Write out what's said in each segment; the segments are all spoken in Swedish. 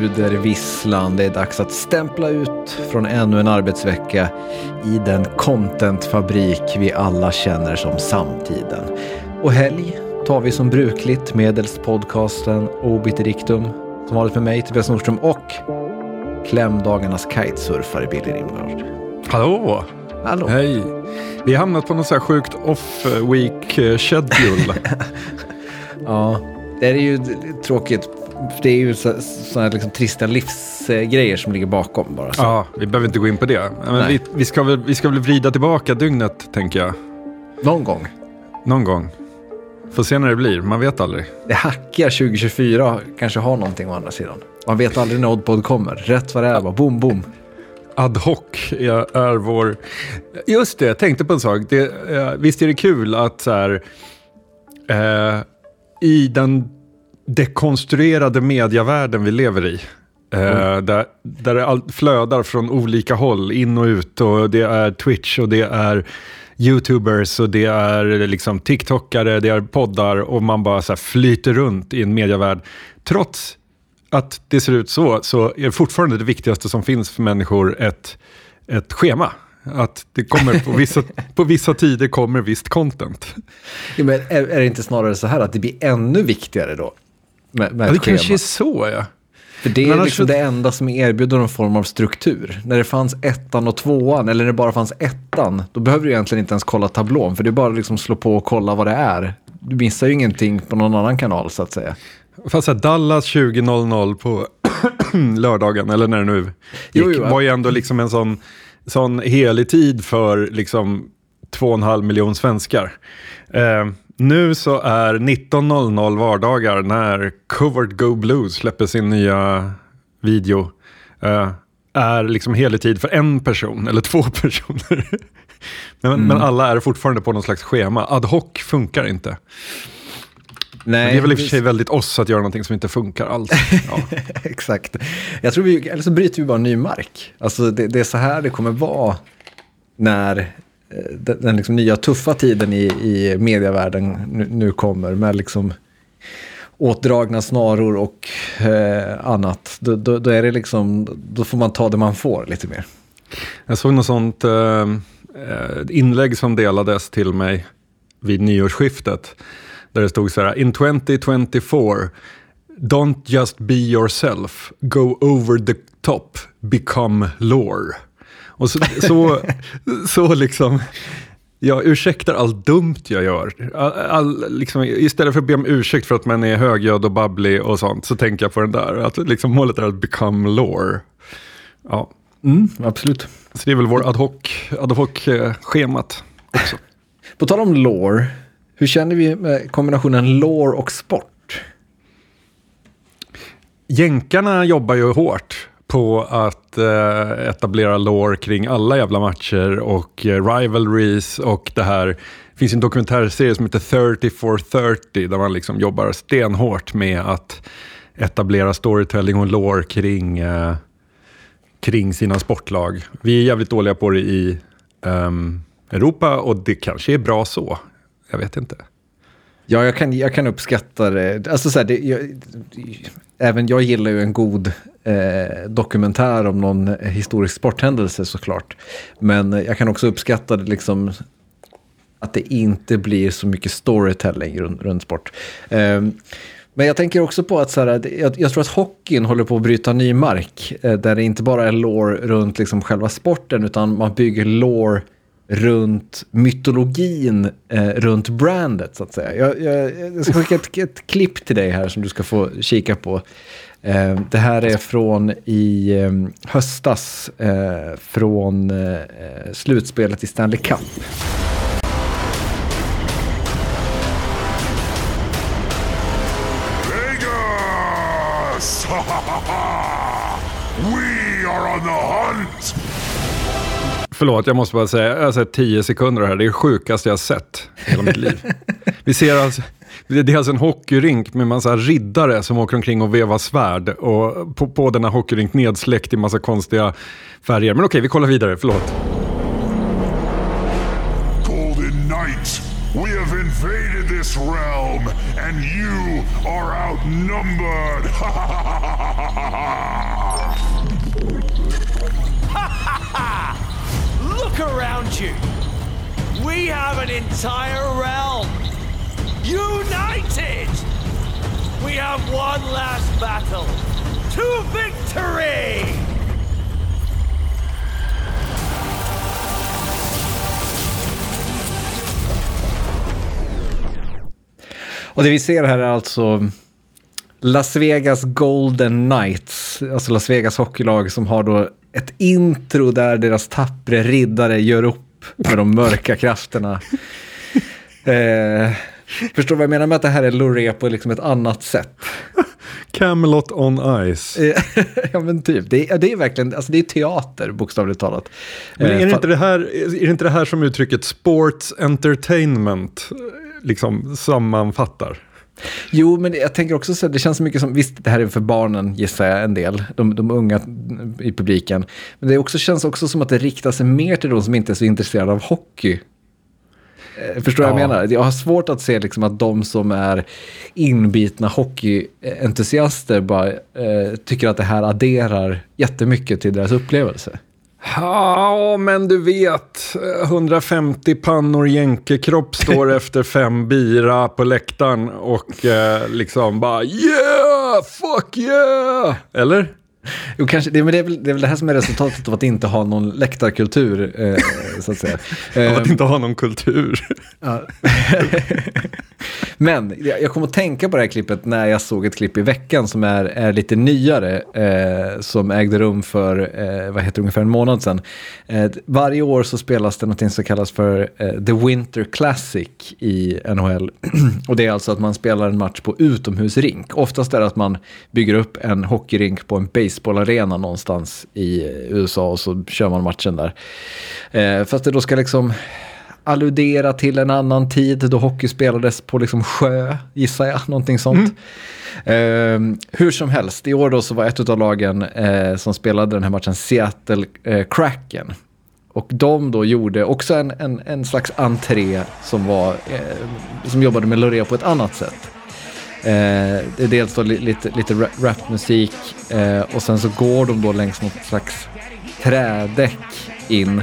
ljuder visslan. Det är dags att stämpla ut från ännu en arbetsvecka i den contentfabrik vi alla känner som samtiden. Och helg tar vi som brukligt medelst podcasten Obiter Dictum, som varit med mig Tobias Nordström och klämdagarnas kitesurfare Billy Rimgard. Hallå! Hallå! Hej! Vi har hamnat på något så här sjukt off-week schedule. Ja, det är ju tråkigt. Det är ju sådana liksom trista livsgrejer som ligger bakom bara. Så. Ja, vi behöver inte gå in på det. Men vi ska väl vrida tillbaka dygnet, tänker jag. Någon gång. Får se när det blir, man vet aldrig. Det hackar 2024, kanske har någonting å andra sidan. Man vet aldrig när ODPod kommer. Rätt vad det är, bara boom, boom. Ad hoc är vår... Just det, jag tänkte på en sak. Visst är det kul att så här, i den dekonstruerade mediavärlden vi lever i, där det allt flödar från olika håll, in och ut, och det är Twitch och det är YouTubers och det är liksom TikTokare, det är poddar, och man bara så här flyter runt i en medievärld. Trots att det ser ut så är det fortfarande det viktigaste som finns för människor ett schema. Att det kommer på vissa tider kommer visst content. Ja, men är det inte snarare så här att det blir ännu viktigare då? Med ja, det kanske är så, ja. För det är liksom det enda som erbjuder någon form av struktur. När det fanns ettan och tvåan, eller när det bara fanns ettan, då behöver du egentligen inte ens kolla tablån, för det är bara liksom slå på och kolla vad det är. Du missar ju ingenting på någon annan kanal, så att säga. Fast att Dallas 20.00 på lördagen, eller när det nu gick, var ju ändå liksom en sån helig tid för liksom 2,5 miljoner svenskar. Nu så är 19.00 vardagar när Covert Go Blue släpper sin nya video. Är liksom helig tid för en person eller två personer. Men alla är fortfarande på någon slags schema. Ad hoc funkar inte. Nej, det är väl i och för sig väldigt oss att göra någonting som inte funkar alls. Ja. Exakt. Jag tror eller så bryter vi bara ny mark. Alltså det är så här det kommer vara när den liksom nya tuffa tiden i medievärlden nu kommer, med liksom åtdragna snaror och annat. Då är det liksom, då får man ta det man får lite mer. Jag såg något sånt inlägg som delades till mig vid nyårsskiftet, där det stod så här: in 2024, don't just be yourself, go over the top, become lore. Och så liksom, jag ursäktar allt dumt jag gör. Liksom, istället för att be om ursäkt för att man är högljudd och babblig och sånt, så tänker jag på den där. Att liksom målet är att become lore. Ja, absolut. Så det är väl vår ad hoc schemat också. På tal om lore, hur känner vi med kombinationen lore och sport? Jänkarna jobbar ju hårt på att etablera lore kring alla jävla matcher och rivalries, och det här finns en dokumentärserie som heter 30 for 30 där man liksom jobbar stenhårt med att etablera storytelling och lore kring sina sportlag. Vi är jävligt dåliga på det i Europa, och det kanske är bra så. Jag vet inte. Ja, jag kan uppskatta det. Alltså så här, även jag gillar ju en god dokumentär om någon historisk sporthändelse, såklart. Men jag kan också uppskatta det, liksom, att det inte blir så mycket storytelling runt sport. Men jag tänker också på att så här, jag tror att hockeyn håller på att bryta ny mark. Där det inte bara är lore runt liksom själva sporten, utan man bygger lore runt mytologin, runt brandet, så att säga. Jag ska skicka ett klipp till dig här som du ska få kika på. Det här är från i höstas, från slutspelet i Stanley Cup. Vegas! We are on the hunt! Förlåt, jag måste bara säga, jag har sett 10 sekunder här. Det är det sjukaste jag har sett i hela mitt liv. Vi ser alltså, det är alltså en hockeyrink med massa riddare som åker omkring och vevar svärd. Och på denna hockeyrink nedsläckt i massa konstiga färger. Men okej, vi kollar vidare, förlåt. Golden Knights, we have invaded this realm and you are outnumbered. fortune. We have an entire realm. United! We have one last battle. To victory! Och det vi ser här är alltså Las Vegas Golden Knights, alltså Las Vegas hockeylag, som har då ett intro där deras tappre riddare gör upp med de mörka krafterna. Förstår vad jag menar med att det här är Loré på liksom ett annat sätt? Camelot on Ice. Ja men typ, det är verkligen, alltså det är teater bokstavligt talat. Men är det inte det här som uttrycket sports entertainment liksom sammanfattar? Jo, men jag tänker också så, det känns mycket som, visst det här är för barnen gissar jag en del, de unga i publiken, men det också, känns också som att det riktar sig mer till de som inte är så intresserade av hockey. Förstår jag menar? Jag har svårt att se liksom att de som är inbitna hockeyentusiaster bara tycker att det här adderar jättemycket till deras upplevelse. Ja, men du vet, 150 pannor jänkekropp står efter 5 bira på läktaren och liksom bara yeah, fuck yeah! Eller? Jo, kanske, det är väl det här som är resultatet av att inte ha någon läktarkultur, så att säga. Av att inte ha någon kultur. Men jag kom att tänka på det här klippet när jag såg ett klipp i veckan som är lite nyare, som ägde rum för ungefär en månad sedan. Varje år så spelas det något som kallas för The Winter Classic i NHL. Och det är alltså att man spelar en match på utomhusrink. Oftast är det att man bygger upp en hockeyrink på en baseballarena någonstans i USA och så kör man matchen där. Fast det då ska liksom alludera till en annan tid då hockey spelades på liksom sjö, gissar jag, någonting sånt. Hur som helst, i år då så var ett av lagen som spelade den här matchen Seattle Kraken. Och de då gjorde också en slags entré som var som jobbade med Lorea på ett annat sätt. Det är dels då lite rapmusik och sen så går de då längs något slags trädäck in.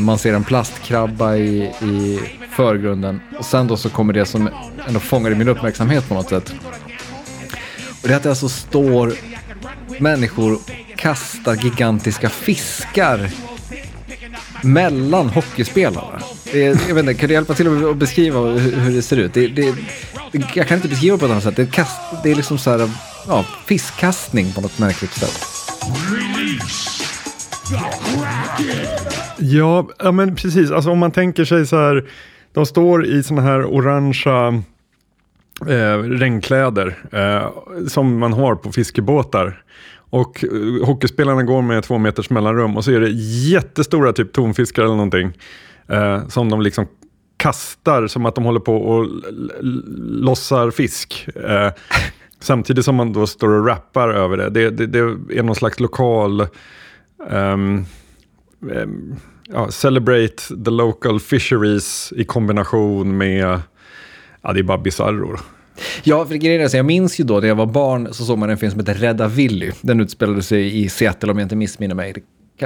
Man ser en plastkrabba i förgrunden och sen då så kommer det som ändå fångar i min uppmärksamhet på något sätt. Och det är att det alltså står människor kastar gigantiska fiskar mellan hockeyspelarna. Jag vet inte, kan du hjälpa till att beskriva hur det ser ut? Jag kan inte beskriva på något sätt. Det är liksom så här, ja, fiskkastning på något märkligt sätt. Ja, men precis. Alltså om man tänker sig så här, de står i såna här orangea regnkläder som man har på fiskebåtar. Och hockeyspelarna går med 2 meters mellanrum och så är det jättestora typ tonfiskar eller någonting som de liksom kastar som att de håller på och lossar fisk. Samtidigt som man då står och rappar över det. Det är någon slags lokal celebrate the local fisheries i kombination med det är bara bizarro. Ja, för grejen är så, jag minns ju då när jag var barn så såg man en film som heter Rädda Willy. Den utspelade sig i Seattle om jag inte missminner mig.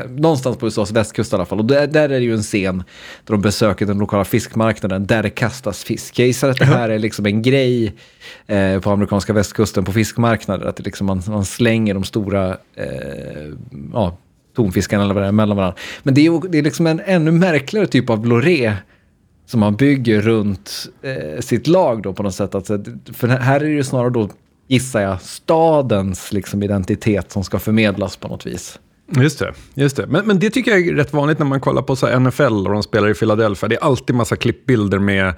Någonstans på USAs västkust i alla fall. Och där är det ju en scen där de besöker den lokala fiskmarknaden där det kastas fisk. Jag gissar att det här är liksom en grej på amerikanska västkusten på fiskmarknader. Att det liksom man slänger de stora tonfiskarna eller vad det är, mellan varandra. Men det är liksom en ännu märkligare typ av loré som man bygger runt sitt lag då på något sätt. Alltså, för här är det ju snarare då, gissar jag, stadens liksom identitet som ska förmedlas på något vis. Just det. Men det tycker jag är rätt vanligt när man kollar på så här NFL och de spelar i Philadelphia. Det är alltid massa klippbilder med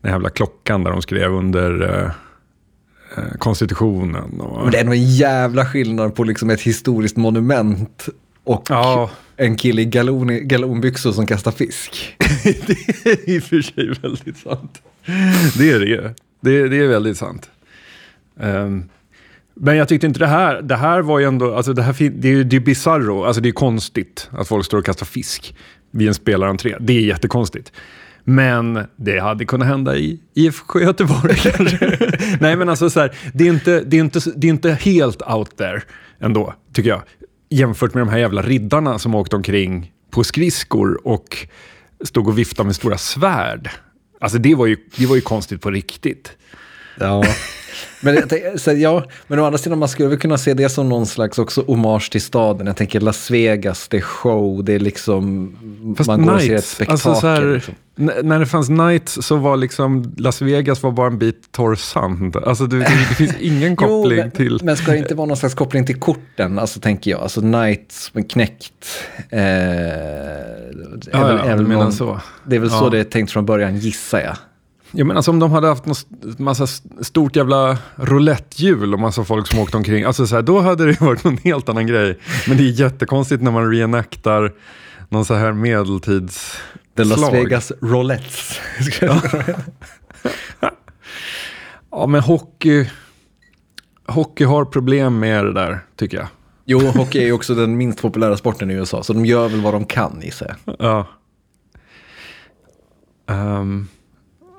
den jävla klockan där de skrev under konstitutionen. Och... Men det är nog en jävla skillnad på liksom ett historiskt monument och en kille i galonbyxor som kastar fisk. Det är i och för sig väldigt sant. Det är det. Det är väldigt sant. Men jag tyckte inte det här var ju ändå, alltså det här det är bizarro, alltså det är konstigt att folk står och kastar fisk vid en spelarentré. Det är jättekonstigt. Men det hade kunnat hända i FK Göteborg. Nej men alltså så här, det är inte helt out there ändå tycker jag jämfört med de här jävla riddarna som åkte omkring på skridskor och stod och viftade med stora svärd. Alltså det var ju konstigt på riktigt. Ja. Men å andra sidan, man skulle väl kunna se det som någon slags också hommage till staden. Jag tänker Las Vegas, det är show, det är liksom, fast man går och ser ett spektakel. Alltså så här, liksom. När det fanns Nights så var liksom Las Vegas var bara en bit torr sand. Alltså det finns ingen koppling till... Men ska det inte vara någon slags koppling till korten? Alltså tänker jag, alltså Nights knäckt. Du menar så. Det är väl så det är tänkt från början, gissar jag. Ja, men alltså om de hade haft en massa stort jävla roulettehjul och massa folk som åkte omkring, alltså så här, då hade det varit någon helt annan grej. Men det är jättekonstigt när man reenaktar någon så här medeltids Las Vegas roulettes. Ja, men hockey har problem med det där, tycker jag. Jo, hockey är ju också den minst populära sporten i USA, så de gör väl vad de kan i sig. Ja.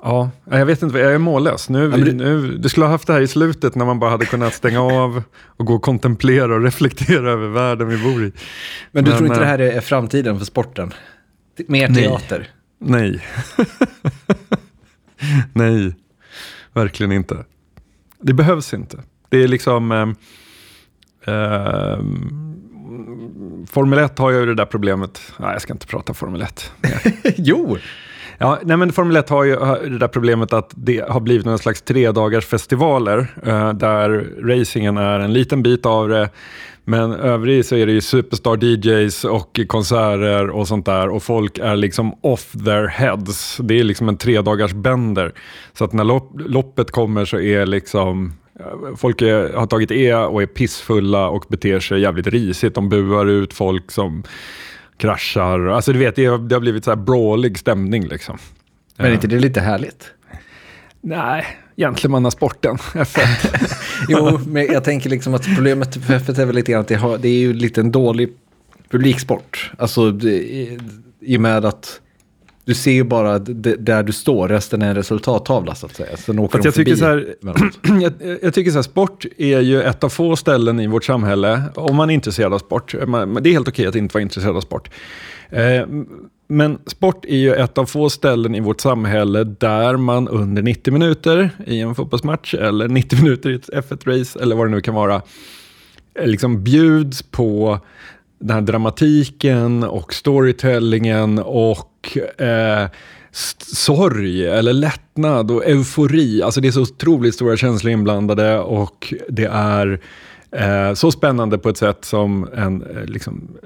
Ja, jag vet inte, jag är mållös. Du skulle ha haft det här i slutet när man bara hade kunnat stänga av och gå och kontemplera och reflektera över världen vi bor i. Men du tror inte det här är framtiden för sporten? Mer teater? Nej. Nej, verkligen inte. Det behövs inte. Det är liksom... Formel 1 har ju det där problemet. Nej, jag ska inte prata Formel 1. Jo! Ja, nej, men Formel 1 har ju det där problemet att det har blivit någon slags 3 dagars festivaler där racingen är en liten bit av det, men övrigt så är det ju superstar DJs och konserter och sånt där, och folk är liksom off their heads. Det är liksom en 3 dagars bender, så att när loppet kommer så är liksom folk har tagit och är pissfulla och beter sig jävligt risigt. De buar ut folk som kraschar. Alltså du vet, det har blivit så här brawlig stämning liksom. Men är inte det lite härligt? Nej, gentlemannasporten. Jo, men jag tänker liksom att problemet för F1 är väl lite grann att det är ju lite en dålig publiksport. Alltså i och med att du ser ju bara där du står, resten är en resultattavla så att säga. Sen åker de förbi. Jag tycker så här, sport är ju ett av få ställen i vårt samhälle, om man är intresserad av sport. Det är helt okej att inte vara intresserad av sport. Men sport är ju ett av få ställen i vårt samhälle där man under 90 minuter i en fotbollsmatch eller 90 minuter i ett F1-race eller vad det nu kan vara, liksom bjuds på den här dramatiken och storytellingen och sorg eller lättnad och eufori. Alltså det är så otroligt stora känslor inblandade, och det är så spännande på ett sätt som en liksom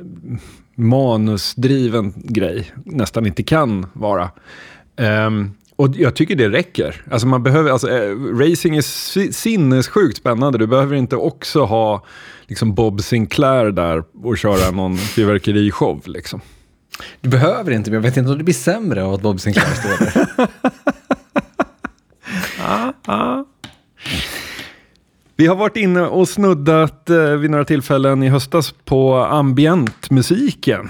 manusdriven grej nästan inte kan vara. Och jag tycker det räcker. Alltså man behöver, alltså, racing är sinnessjukt spännande. Du behöver inte också ha liksom Bob Sinclair där och köra någon fyrverkerishow liksom. Du behöver inte, men jag vet inte om det blir sämre av att Bob Sinclair står där. Vi har varit inne och snuddat vid några tillfällen i höstas på ambientmusiken.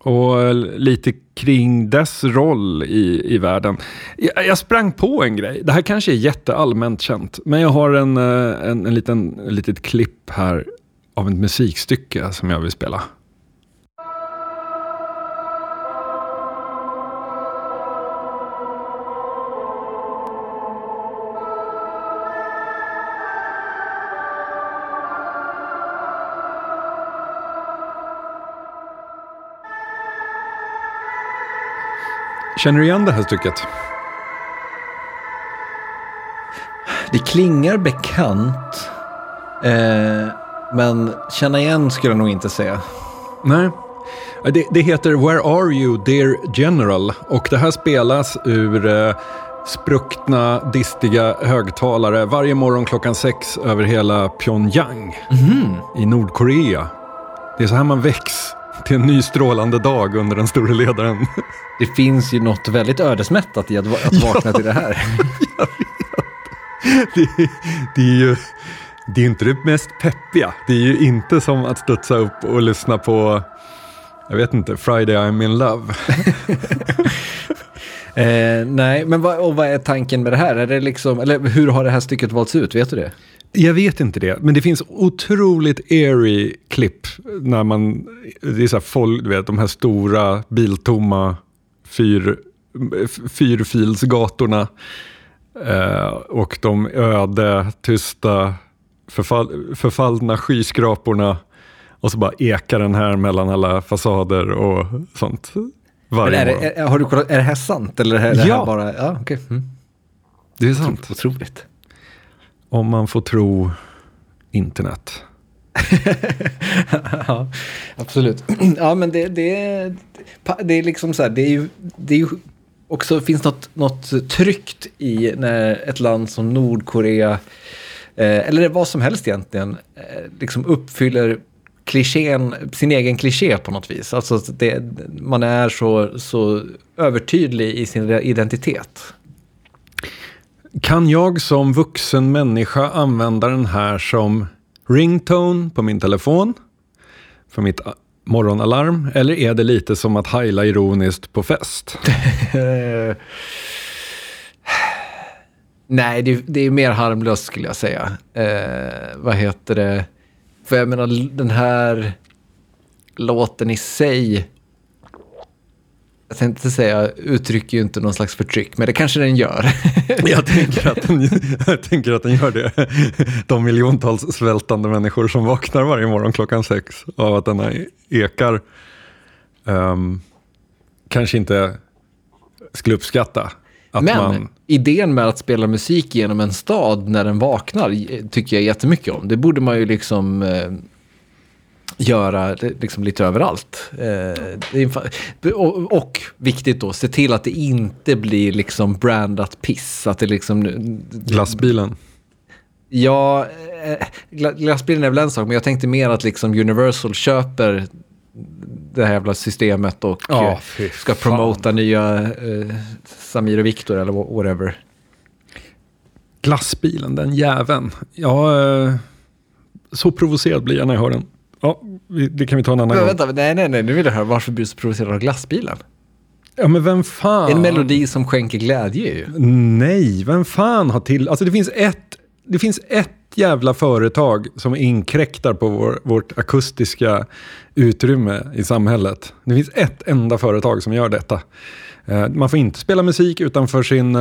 Och lite kring dess roll i världen. Jag sprang på en grej. Det här kanske är jätteallmänt känt. Men jag har ett litet klipp här av ett musikstycke som jag vill spela. Känner du igen det här stycket? Det klingar bekant. Men känna igen skulle jag nog inte säga. Nej. Det heter Where Are You Dear General? Och det här spelas ur spruckna, distiga högtalare varje morgon klockan 6 över hela Pyongyang i Nordkorea. Det är så här man väcks till en ny strålande dag under den store ledaren. Det finns ju något väldigt ödesmättat i att vakna till det här. Jag vet. Det är inte det mest peppiga. Det är ju inte som att studsa upp och lyssna på, jag vet inte, Friday I'm in Love. Nej, men vad är tanken med det här? Är det liksom, eller hur har det här stycket valts ut? Vet du det? Jag vet inte det, men det finns otroligt eerie klipp när man, det är så här folk, du vet, de här stora biltomma fyrfilsgatorna och de öde, tysta, förfallna skyskraporna, och så bara ekar den här mellan alla fasader och sånt. Har du kollat, är det här sant? Eller är det här bara... Ja, okay. Det är sant. Otroligt. Om man får tro internet. Ja, absolut. Ja, men det är liksom så här, det är ju också, finns något tryggt i när ett land som Nordkorea eller vad som helst egentligen liksom uppfyller klichén, sin egen kliché på något vis. Alltså det, man är så övertydlig i sin identitet. Kan jag som vuxen människa använda den här som ringtone på min telefon för mitt morgonalarm, eller är det lite som att hajla ironiskt på fest? Nej, det är mer harmlöst skulle jag säga. Vad heter det? För jag menar, den här låten i sig, jag tänkte inte säga, uttrycker ju inte någon slags förtryck, men det kanske den gör. jag tänker att den gör det. De miljontals svältande människor som vaknar varje morgon klockan 6 av att den här ekar kanske inte skulle uppskatta. Idén med att spela musik genom en stad när den vaknar tycker jag jättemycket om. Det borde man ju liksom... göra liksom lite överallt. Och viktigt då, se till att det inte blir liksom brandat piss. Att det liksom... Glassbilen. Ja, glassbilen är väl en sak, men jag tänkte mer att liksom Universal köper det här jävla systemet och ska promota nya Samir och Victor eller whatever. Glassbilen, den jäveln. Ja, så provocerad blir jag när jag hör den. Ja, det kan vi ta en annan gång. Vänta, nej, nu vill jag höra varför blir du så provocerad av glassbilen? Ja, men vem fan? En melodi som skänker glädje ju. Nej, vem fan har till... Alltså det finns ett jävla företag som inkräktar på vårt akustiska utrymme i samhället. Det finns ett enda företag som gör detta. Man får inte spela musik utanför sin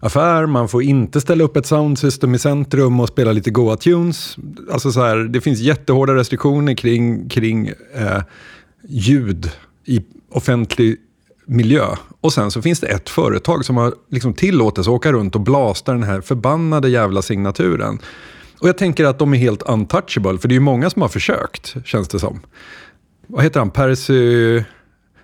affär. Man får inte ställa upp ett soundsystem i centrum och spela lite goa tunes. Alltså så här, det finns jättehårda restriktioner kring ljud i offentlig miljö. Och sen så finns det ett företag som har liksom tillåtelse att åka runt och blasta den här förbannade jävla signaturen. Och jag tänker att de är helt untouchable, för det är ju många som har försökt, känns det som. Vad heter han? Percy...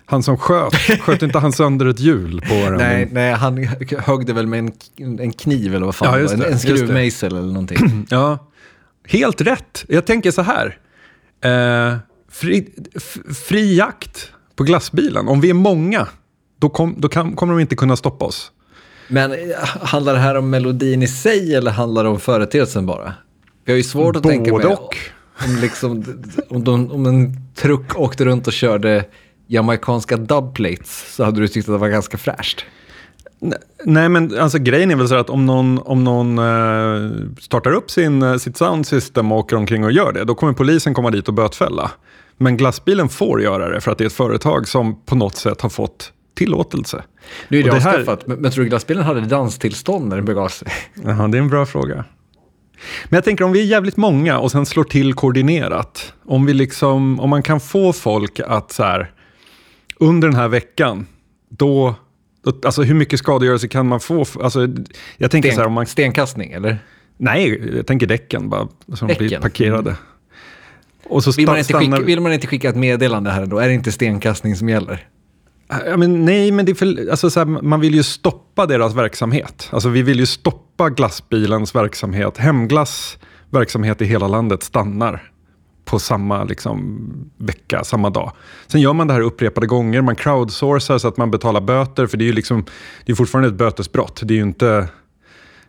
Han som sköt inte han sönder ett hjul på den? Nej, han höggde väl med en kniv eller vad fan. Ja, just det, en skruvmejsel eller någonting. Ja, helt rätt. Jag tänker så här. Fri jakt på glassbilen. Om vi är många, kommer de inte kunna stoppa oss. Men handlar det här om melodin i sig eller handlar det om företeelsen bara? Jag är ju svårt att tänka mig. Både och. Om en truck åkte runt och körde jamaikanska dubplates, så hade du tyckt att det var ganska fräscht. Nej, men alltså grejen är väl så att om någon startar upp sitt soundsystem och åker omkring och gör det, då kommer polisen komma dit och bötfälla. Men glassbilen får göra det för att det är ett företag som på något sätt har fått tillåtelse. Nu är det avskaffat, men tror du glassbilen hade danstillstånd när den begav sig? Ja, det är en bra fråga. Men jag tänker, om vi är jävligt många och sen slår till koordinerat, om man kan få folk att så här, under den här veckan, då... Alltså hur mycket skadegörelse kan man få? Alltså, jag tänker så här, om man... Stenkastning, eller? Nej, jag tänker däcken bara. Som blir parkerade. Och så vill man inte skicka ett meddelande här då? Är det inte stenkastning som gäller? Ja, men nej, men det är för, alltså, så här, man vill ju stoppa deras verksamhet. Alltså vi vill ju stoppa glassbilens verksamhet. Hemglass verksamhet i hela landet stannar på samma liksom vecka, samma dag. Sen gör man det här upprepade gånger. Man crowdsourcar så att man betalar böter, för det är ju liksom, det är fortfarande ett bötesbrott. Det är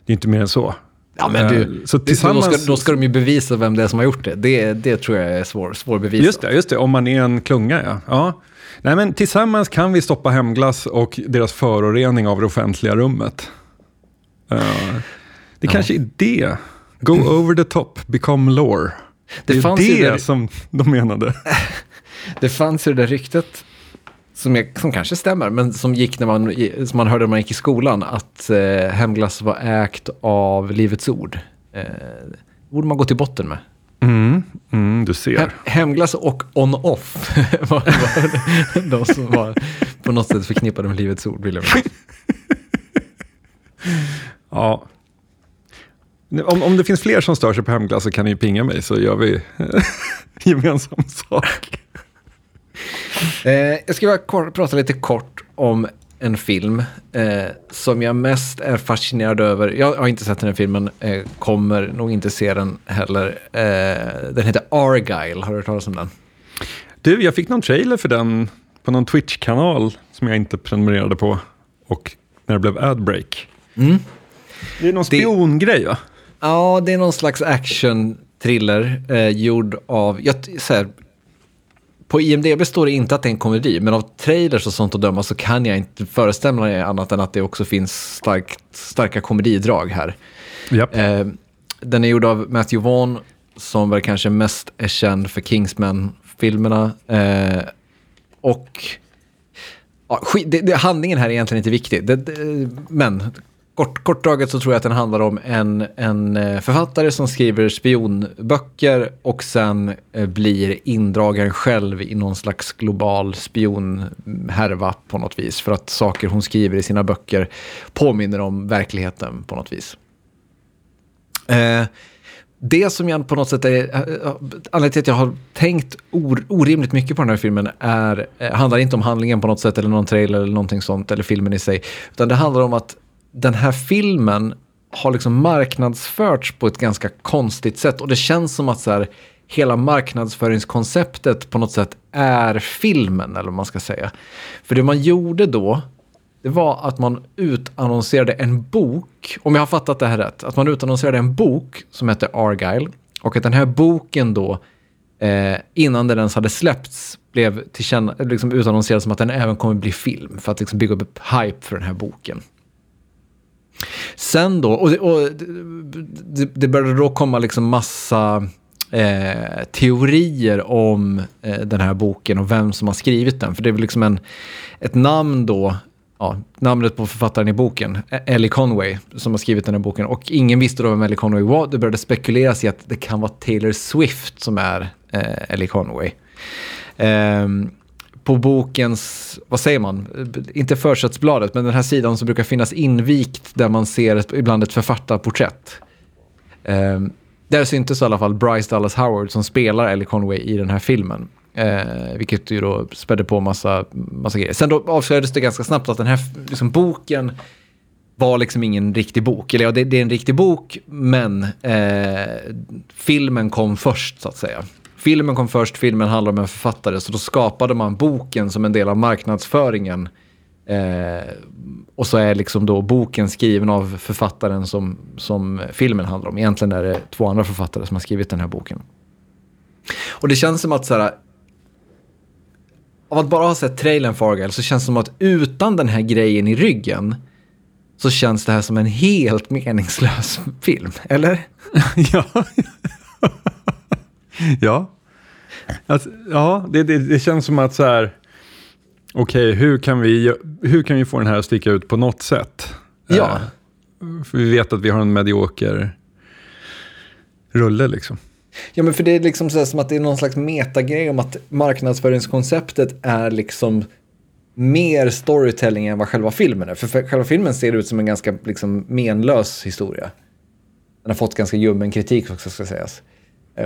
inte mer än så. Ja, men så tillsammans... då ska de ju bevisa vem det är som har gjort det. Det tror jag är svår bevisa. Just det. Om man är en klunga, ja. Nej, men tillsammans kan vi stoppa Hemglass och deras förorening av det offentliga rummet. Det kanske är det. Go over the top, become lore. Det är det som de menade. Det fanns ju det där ryktet som kanske stämmer, men som gick som man hörde när man gick i skolan, att Hemglass var ägt av Livets ord. Borde man gå till botten med. Du ser. Hemglass och on-off var de som var på något sätt förknippade med Livets ord, vill jag väl. Ja. Om det finns fler som stör sig på Hemglass så kan ni ju pinga mig, så gör vi gemensam sak. Jag ska prata lite kort om en film som jag mest är fascinerad över. Jag har inte sett den här filmen, kommer nog inte se den heller. Den heter Argyle, har du hört talas om den? Du, jag fick någon trailer för den på någon Twitch-kanal som jag inte prenumererade på, och när det blev adbreak. Det är någon spiongrej, va? Ja, det är någon slags action-thriller gjord av... på IMDb står det inte att det är en komedi, men av trailers och sånt att döma så kan jag inte föreställa mig annat än att det också finns starka komedidrag här. Yep. Den är gjord av Matthew Vaughn, som väl kanske mest är känd för Kingsman-filmerna. Handlingen här är egentligen inte viktig, men... Kortdraget så tror jag att den handlar om en författare som skriver spionböcker och sen blir indragen själv i någon slags global spionhärva på något vis. För att saker hon skriver i sina böcker påminner om verkligheten på något vis. Det som jag på något sätt anledningen till att jag har tänkt orimligt mycket på den här filmen handlar inte om handlingen på något sätt eller någon trailer eller någonting sånt eller filmen i sig. Utan det handlar om att den här filmen har liksom marknadsförts på ett ganska konstigt sätt. Och det känns som att så här, hela marknadsföringskonceptet på något sätt är filmen, eller vad man ska säga. För det man gjorde då, det var att man utannonserade en bok, om jag har fattat det här rätt, att man utannonserade en bok som heter Argyle. Och att den här boken då, innan den ens hade släppts, blev liksom utannonserad som att den även kommer bli film. För att liksom bygga upp hype för den här boken. Sen då, och det började då komma liksom massa teorier om den här boken och vem som har skrivit den. För det är väl liksom ett namn då, ja, namnet på författaren i boken, Ellie Conway, som har skrivit den här boken. Och ingen visste då vem Ellie Conway var. Det började spekuleras i att det kan vara Taylor Swift som är Ellie Conway. På bokens, vad säger man, inte försättsbladet, men den här sidan som brukar finnas invikt där man ser ibland ett författarporträtt. Där syntes i alla fall Bryce Dallas Howard som spelar Ellie Conway i den här filmen. Vilket ju då spädde på massa grejer. Sen då avslöjades det ganska snabbt att den här liksom, boken var liksom ingen riktig bok. Eller ja, det är en riktig bok, men filmen kom först så att säga. Filmen kom först, filmen handlar om en författare, så då skapade man boken som en del av marknadsföringen. Och så är liksom då boken skriven av författaren som filmen handlar om. Egentligen är det två andra författare som har skrivit den här boken. Och det känns som att så här, av att bara ha sett trailern för Argyle, så känns det som att utan den här grejen i ryggen så känns det här som en helt meningslös film, eller? Ja. Ja, alltså, ja det känns som att så här, okej, hur kan vi få den här att sticka ut på något sätt? Ja. För vi vet att vi har en medioker rulle liksom. Ja, men för det är liksom så här, som att det är någon slags metagrej om att marknadsföringskonceptet är liksom mer storytelling än vad själva filmen är. För själva filmen ser ut som en ganska liksom menlös historia. Den har fått ganska ljummen kritik också, ska sägas.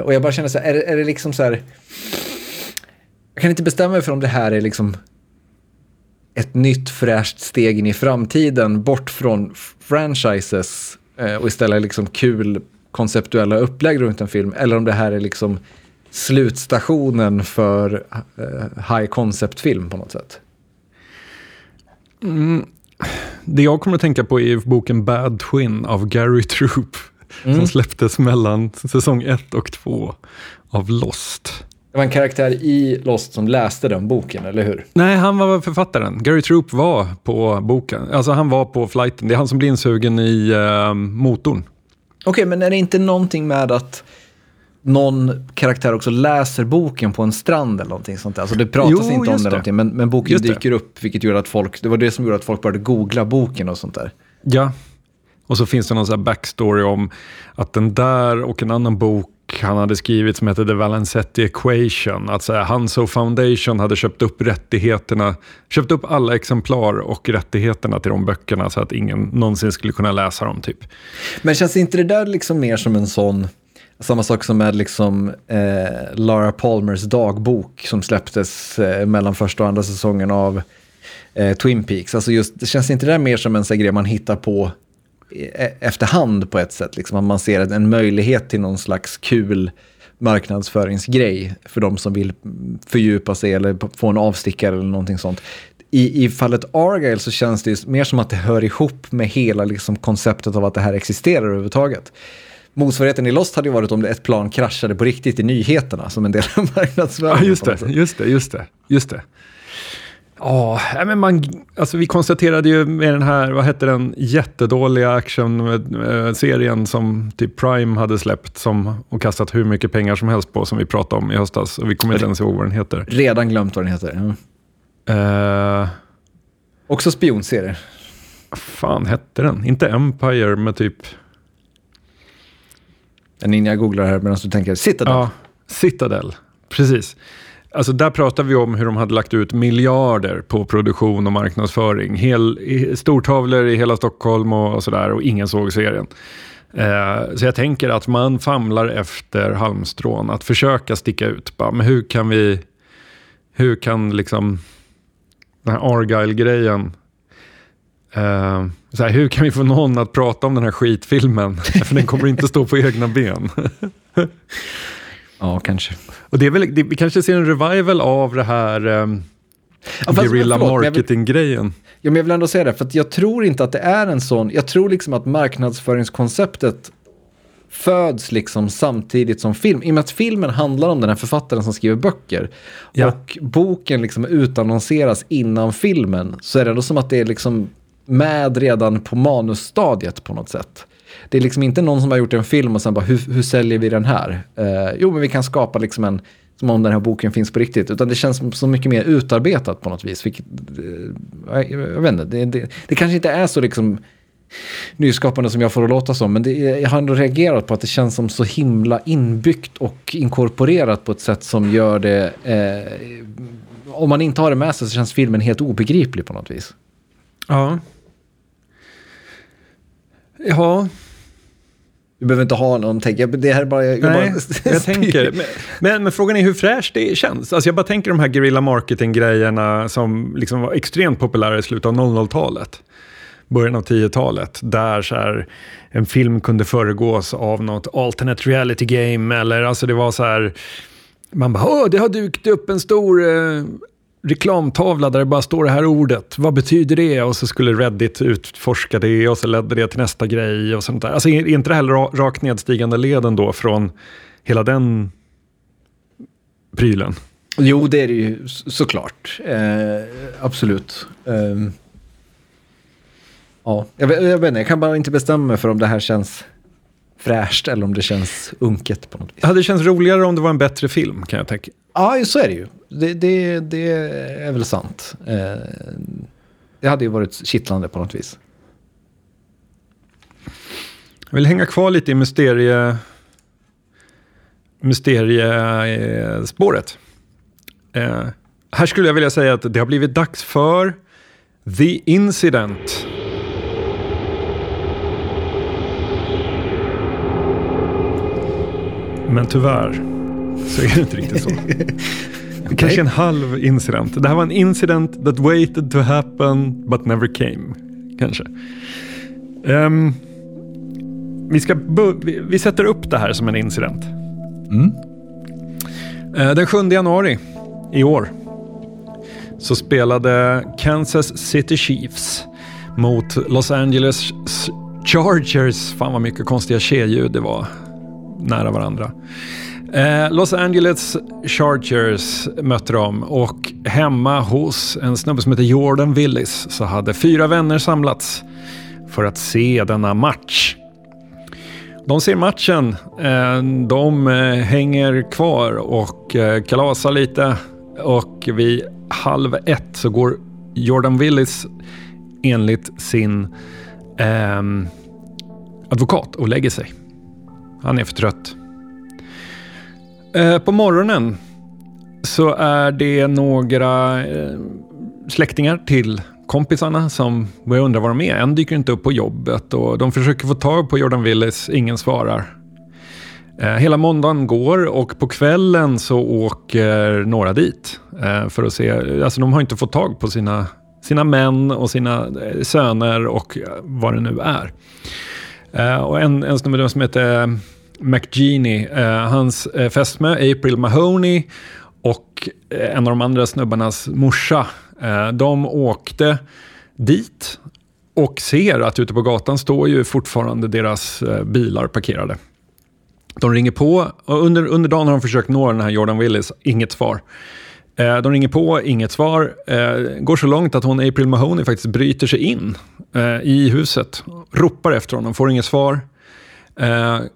Och jag bara känner så här, är det liksom så här, jag kan inte bestämma mig för om det här är liksom ett nytt fräscht steg in i framtiden bort från franchises och istället liksom kul konceptuella upplägg runt en film, eller om det här är liksom slutstationen för high concept film på något sätt. Det jag kommer att tänka på är boken Bad Twin av Gary Troop. Som släpptes mellan säsong 1 och 2 av Lost. Det var en karaktär i Lost som läste den boken, eller hur? Nej, han var författaren. Gary Troop var på boken. Alltså han var på flighten. Det är han som blir insugen i motorn. Okej, men är det inte någonting med att någon karaktär också läser boken på en strand eller någonting sånt där. Alltså det pratas inte om det någonting, men boken just dyker upp, vilket gjorde att folk, det var det som gjorde att folk började googla boken och sånt där. Ja, och så finns det någon sån här backstory om att den där och en annan bok han hade skrivit som heter The Valenzetti Equation, att säga Hanzo Foundation hade köpt upp rättigheterna, köpt upp alla exemplar och rättigheterna till de böckerna så att ingen någonsin skulle kunna läsa dem typ. Men känns inte det där liksom mer som en sån, samma sak som med liksom Laura Palmers dagbok som släpptes mellan första och andra säsongen av Twin Peaks, alltså just, det känns inte det där mer som en sån grej man hittar på efterhand på ett sätt liksom, att man ser en möjlighet till någon slags kul marknadsföringsgrej för de som vill fördjupa sig eller få en avstickare eller någonting sånt. I fallet Argyle så känns det ju mer som att det hör ihop med hela liksom konceptet av att det här existerar överhuvudtaget. Motsvarigheten i Lost hade ju varit om ett plan kraschade på riktigt i nyheterna som en del av marknadsföringen. Ja, just det. Ja, men alltså vi konstaterade ju med den här, vad hette den, jättedåliga action-serien som typ Prime hade släppt och kastat hur mycket pengar som helst på, som vi pratade om i höstas. Och vi kommer inte ens ihåg vad den heter. Redan glömt vad den heter. Ja. Också spionserie. Fan hette den? Inte Empire, men typ... Innan jag googlar här medan du tänker Citadel. Ja, Citadel, precis. Alltså där pratar vi om hur de hade lagt ut miljarder på produktion och marknadsföring. Stortavlor i hela Stockholm och sådär, och ingen såg serien. Så jag tänker att man famlar efter halmstrån, att försöka sticka ut. Men hur kan liksom den här Argyle-grejen... Så här, hur kan vi få någon att prata om den här skitfilmen? För den kommer inte stå på egna ben. Ja, kanske. Och det är väl, vi kanske ser en revival av det här guerrilla marketing-grejen. Ja, men jag vill ändå säga det, för att jag tror inte att det är en sån... Jag tror liksom att marknadsföringskonceptet föds liksom samtidigt som film. I och med att filmen handlar om den här författaren som skriver böcker. Ja. Och boken liksom utannonseras innan filmen. Så är det ändå som att det är liksom... med redan på manusstadiet på något sätt. Det är liksom inte någon som har gjort en film och sen bara, hur säljer vi den här? Jo, men vi kan skapa liksom en, som om den här boken finns på riktigt. Utan det känns så mycket mer utarbetat på något vis. Vilket, jag vet inte, det kanske inte är så liksom nyskapande som jag får att låta som, men jag har ändå reagerat på att det känns som så himla inbyggt och inkorporerat på ett sätt som gör det, om man inte har det med sig så känns filmen helt obegriplig på något vis. Ja. Ja. Du behöver inte ha någon tänk. Det här är bara... Jag tänker. Men frågan är hur fräscht det känns. Alltså jag bara tänker de här guerrilla marketing-grejerna som liksom var extremt populära i slutet av 00-talet. Början av 10-talet. Där så här, en film kunde föregås av något alternate reality game. Eller alltså det var så här... Man bara, det har dykt upp en stor... reklamtavla där det bara står det här ordet. Vad betyder det? Och så skulle Reddit utforska det och så ledde det till nästa grej och sånt där. Alltså är inte det här rakt nedstigande leden då från hela den prylen? Jo, det är det ju såklart. Absolut. Ja, jag vet inte, jag kan bara inte bestämma mig för om det här känns fräscht eller om det känns unket på något vis. Ja, det känns roligare om det var en bättre film kan jag tänka. Ja, så är det ju. Det är väl sant. Det hade ju varit kittlande på något vis. Jag vill hänga kvar lite i mysteriespåret. Här skulle jag vilja säga att det har blivit dags för The Incident. Men tyvärr så är det inte riktigt så. Kanske en halv incident. Det här var en incident that waited to happen but never came. Kanske. Vi sätter upp det här som en incident. Den 7 januari i år så spelade Kansas City Chiefs mot Los Angeles Chargers. Fan vad mycket konstiga tjejljud det var. Nära varandra. Los Angeles Chargers mötte dem, och hemma hos en snubbe som heter Jordan Willis så hade 4 vänner samlats för att se denna match. De ser matchen, de hänger kvar och kalasar lite, och vid 12:30 så går Jordan Willis enligt sin advokat och lägger sig. Han är för trött. På morgonen så är det några släktingar till kompisarna som börjar undra var de är. En dyker inte upp på jobbet och de försöker få tag på Jordan Willis. Ingen svarar. Hela måndagen går, och på kvällen så åker några dit för att se. Alltså de har inte fått tag på sina män och sina söner och vad det nu är. Och en snubbe som heter McGeaney, hans fästmö April Mahoney och en av de andra snubbarnas morsa, de åkte dit och ser att ute på gatan står ju fortfarande deras bilar parkerade. De ringer på, och under dagen har de försökt nå den här Jordan Willis, inget svar. De ringer på, inget svar. Går så långt att hon, April Mahoney, faktiskt bryter sig in i huset, ropar efter honom, får inget svar.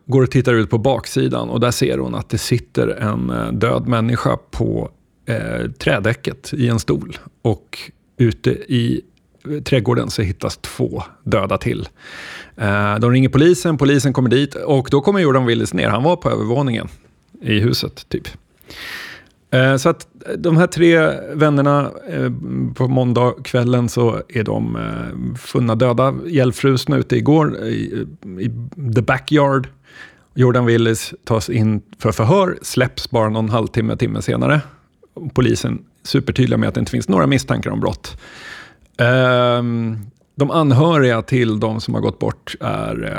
Går och tittar ut på baksidan, och där ser hon att det sitter en död människa på trädäcket i en stol, och ute i trädgården så hittas 2 döda till. De ringer polisen kommer dit, och då kommer Jordan Willis ner. Han var på övervåningen i huset typ. Så att de här 3 vännerna, på måndagskvällen så är de funna döda, ihjälfrusna ute igår i the backyard. Jordan Willis tas in för förhör, släpps bara någon halvtimme senare. Polisen supertydliga med att det inte finns några misstankar om brott. De anhöriga till de som har gått bort är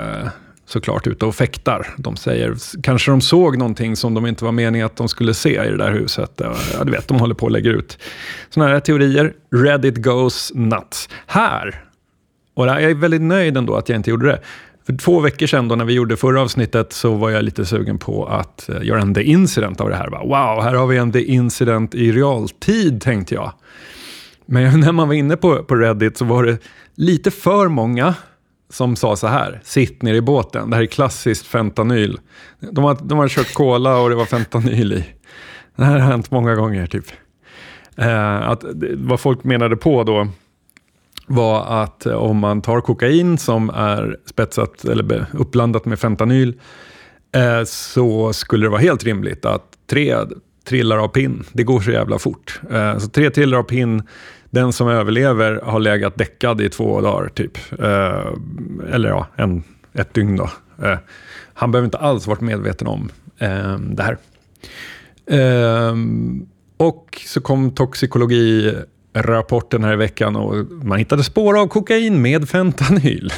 såklart ute och fäktar. De säger kanske de såg någonting som de inte var meningen att de skulle se i det där huset. Ja, du vet, de håller på att lägga ut sådana här teorier. Reddit goes nuts. Här, och jag är väldigt nöjd ändå att jag inte gjorde det. För 2 veckor sedan då, när vi gjorde förra avsnittet, så var jag lite sugen på att göra en The Incident av det här. Wow, här har vi en The Incident i realtid, tänkte jag. Men när man var inne på Reddit så var det lite för många som sa så här: sitt ner i båten, det här är klassiskt fentanyl. De har kört cola och det var fentanyl i. Det här har hänt många gånger typ. Att, vad folk menade på då var att om man tar kokain som är spetsat eller uppblandat med fentanyl, så skulle det vara helt rimligt att 3 trillar av pinn. Det går så jävla fort. Så 3 trillar av pinn. Den som överlever har legat däckad i 2 dagar typ. Eller ja, ett dygn då. Han behöver inte alls varit medveten om det här. Och så kom toxikologirapporten här i veckan, och man hittade spår av kokain med fentanyl.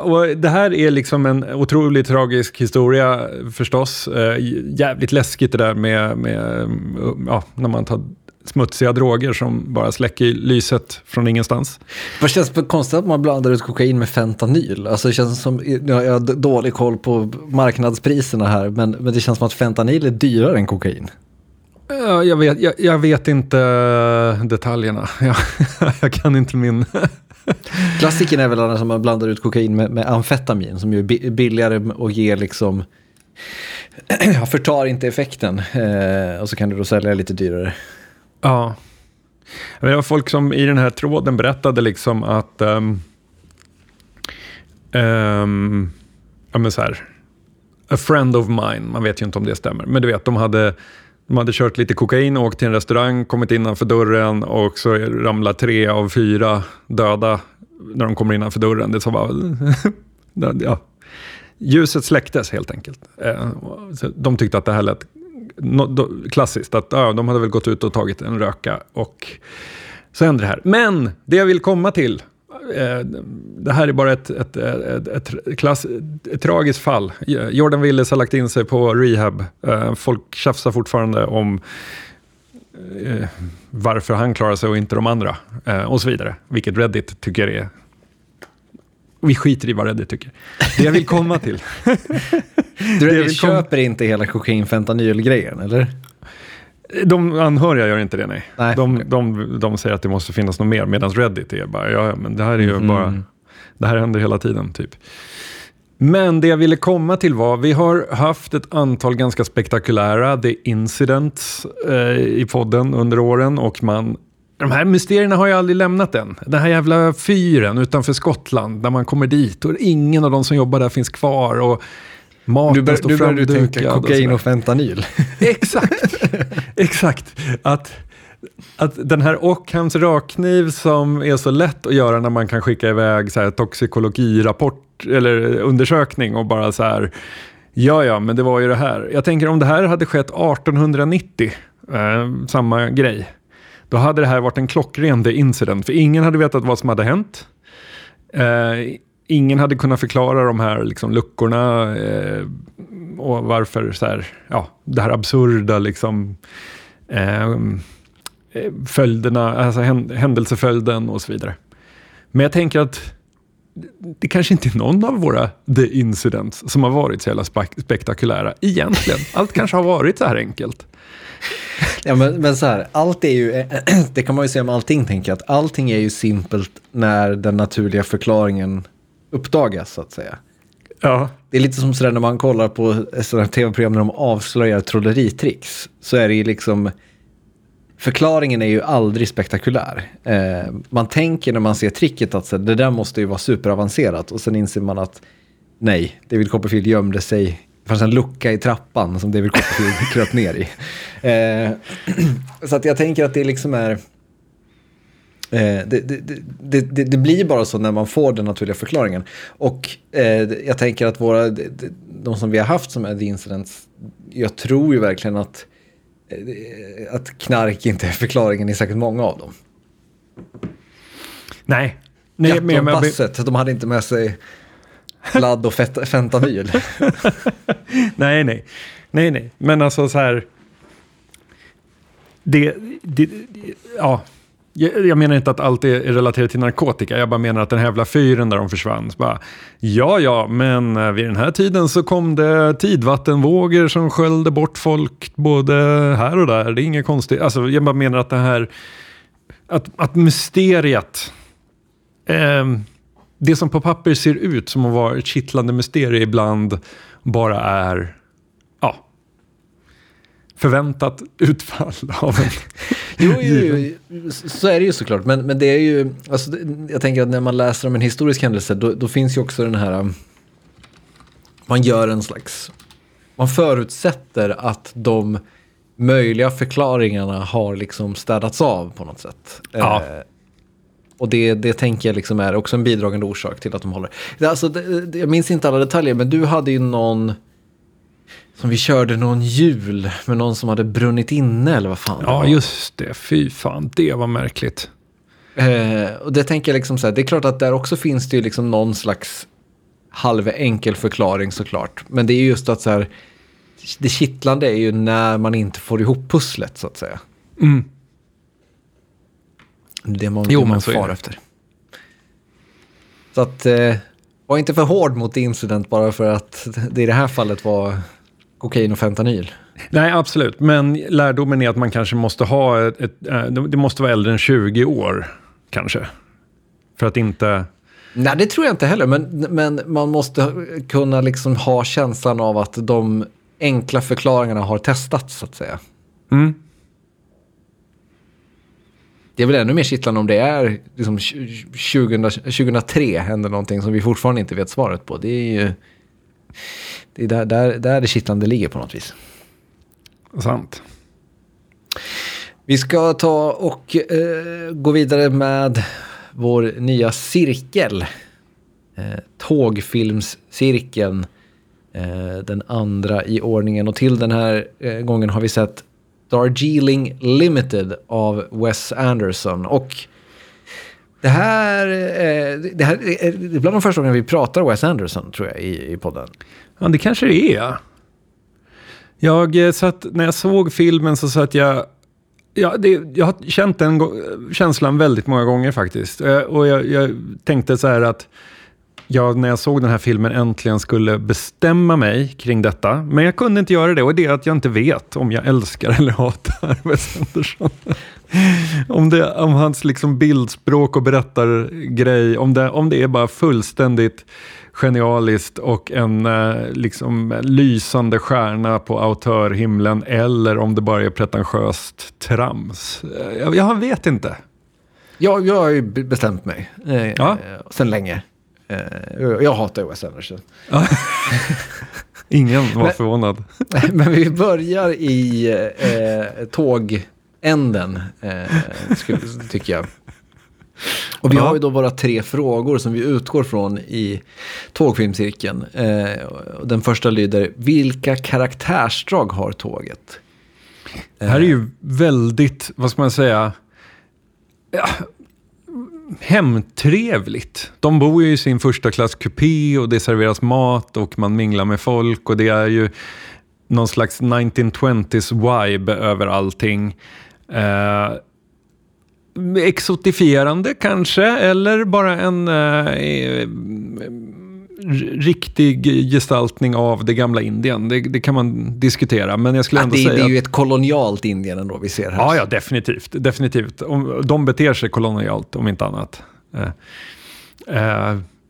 Och det här är liksom en otroligt tragisk historia förstås. Jävligt läskigt det där med när man tar smutsiga droger som bara släcker lyset från ingenstans. Vad känns det konstigt att man blandar ut kokain med fentanyl? Alltså det känns som, jag har dålig koll på marknadspriserna här, men det känns som att fentanyl är dyrare än kokain. Jag vet inte detaljerna. Jag kan inte min... Klassiken är väl annars att man blandar ut kokain med amfetamin, som ju är billigare och ger liksom... förtar inte effekten. Och så kan du då sälja lite dyrare. Ja, det var folk som i den här tråden berättade liksom att ja men så här, a friend of mine, man vet ju inte om det stämmer, men du vet, de hade kört lite kokain och åkt till en restaurang, kommit innanför dörren och så ramlar 3 av 4 döda när de kommer innanför dörren. Det så bara, ja, ljuset släcktes helt enkelt. De tyckte att det här lät klassiskt, att de hade väl gått ut och tagit en röka och så hände det här. Men det jag vill komma till, det här är bara ett tragiskt fall. Jordan Willis har lagt in sig på rehab. Folk tjafsar fortfarande om varför han klarar sig och inte de andra och så vidare, vilket Reddit tycker är... Vi skiter i vad Reddit tycker. Det jag vill komma till. Du köper inte hela kokain-fentanyl-grejen, eller? De anhöriga gör inte det, nej. De säger att det måste finnas något mer, medan Reddit är bara, men det här är ju bara... Det här händer hela tiden, typ. Men det jag ville komma till var, vi har haft ett antal ganska spektakulära The Incidents i podden under åren, och de här mysterierna har ju aldrig lämnat än. Den här jävla fyren utanför Skottland, där man kommer dit och ingen av de som jobbar där finns kvar, och maten står framdukad. Nu börjar du tänka kokain och fentanyl. Exakt. Att den här Ockhams rakkniv som är så lätt att göra när man kan skicka iväg så här toxikologirapport eller undersökning och bara så här, ja men det var ju det här. Jag tänker, om det här hade skett 1890, samma grej, då hade det här varit en klockren incident, för ingen hade vetat vad som hade hänt. Ingen hade kunnat förklara de här liksom luckorna och varför så här, ja, det här absurda liksom följderna, alltså händelseföljden och så vidare. Men jag tänker att det kanske inte är någon av våra The Incidents som har varit så jävla spektakulära egentligen. Allt kanske har varit så här enkelt. Ja, men så här, allt är ju, det kan man ju säga om allting, tänker jag, att allting är ju simpelt när den naturliga förklaringen uppdagas, så att säga. Ja. Det är lite som sådär när man kollar på sådana tv-program när de avslöjar trolleritricks, så är det ju liksom, förklaringen är ju aldrig spektakulär. Man tänker när man ser tricket att så, det där måste ju vara superavancerat, och sen inser man att nej, David Copperfield gömde sig, det fanns en lucka i trappan som David Copperfield kröp ner i. Så att jag tänker att det liksom är det blir bara så när man får den naturliga förklaringen. Och jag tänker att våra, de som vi har haft som är The Incidents, jag tror ju verkligen att knark inte är förklaringen i säkert många av dem. Nej Jattonpasset, de hade inte med sig ladd och fentanyl. Nej. Men alltså så här, ja, jag menar inte att allt är relaterat till narkotika. Jag bara menar att den här jävla fyren där de försvann, bara, ja, men vid den här tiden så kom det tidvattenvågor som sköljde bort folk både här och där. Det är inget konstigt. Alltså, jag bara menar att det här, att mysteriet, det som på papper ser ut som att vara ett kittlande mysterie ibland bara är förväntat utfall av en. Jo, så är det ju såklart. Men det är ju, alltså, jag tänker att när man läser om en historisk händelse, då finns ju också den här, man gör en slags, man förutsätter att de möjliga förklaringarna har liksom städats av på något sätt. Ja. Och det tänker jag liksom är också en bidragande orsak till att de håller. Alltså, jag minns inte alla detaljer, men du hade ju någon som vi körde någon jul med någon som hade brunnit inne eller vad fan. Ja, just det. Fy fan, det var märkligt. Och det tänker jag liksom så här, det är klart att där också finns det ju liksom någon slags halvenkel förklaring såklart. Men det är just att så här, det kittlande är ju när man inte får ihop pusslet, så att säga. Mm. Det man far efter. Så att var inte för hård mot incident bara för att det i det här fallet var kokain och fentanyl. Nej, absolut. Men lärdomen är att man kanske måste ha det måste vara äldre än 20 år kanske. För att inte... Nej, det tror jag inte heller. Men man måste kunna liksom ha känslan av att de enkla förklaringarna har testats, så att säga. Mm. Det är väl ännu mer kittlande om det är liksom 2003 händer någonting som vi fortfarande inte vet svaret på. Det är ju... Det är där det kittlande ligger på något vis. Sant. Vi ska ta och gå vidare med vår nya cirkel. Tågfilmscirkeln. Den andra i ordningen. Och till den här gången har vi sett Darjeeling Limited av Wes Anderson. Och det här är bland de första gångerna vi pratar Wes Anderson, tror jag, i podden. Ja, det kanske det är. Jag satt, när jag såg filmen så satt jag har känt den känslan väldigt många gånger faktiskt. Och jag tänkte så här att jag när jag såg den här filmen äntligen skulle bestämma mig kring detta. Men jag kunde inte göra det, och det är att jag inte vet om jag älskar eller hatar Wes Anderson. Om hans liksom bildspråk och berättargrej, om det är bara fullständigt genialiskt och en liksom lysande stjärna på autörhimlen, eller om det bara är pretentiöst trams. Jag vet inte. Jag har ju bestämt mig sen länge. Jag hatar Wes Anderson. Ingen var förvånad. Men vi börjar i tågänden, tycker jag. Och vi har ju då bara 3 frågor som vi utgår från i tågfilmscirkeln. Den första lyder: vilka karaktärsdrag har tåget? Det här är ju väldigt, vad ska man säga... Ja, hemtrevligt. De bor ju i sin första klass kupé och det serveras mat och man minglar med folk, och det är ju någon slags 1920s vibe över allting. Exotifierande kanske, eller bara en riktig gestaltning av det gamla Indien. Det kan man diskutera, men jag skulle ändå säga det är ju ett kolonialt Indien ändå vi ser här. Ja, definitivt. De beter sig kolonialt om inte annat.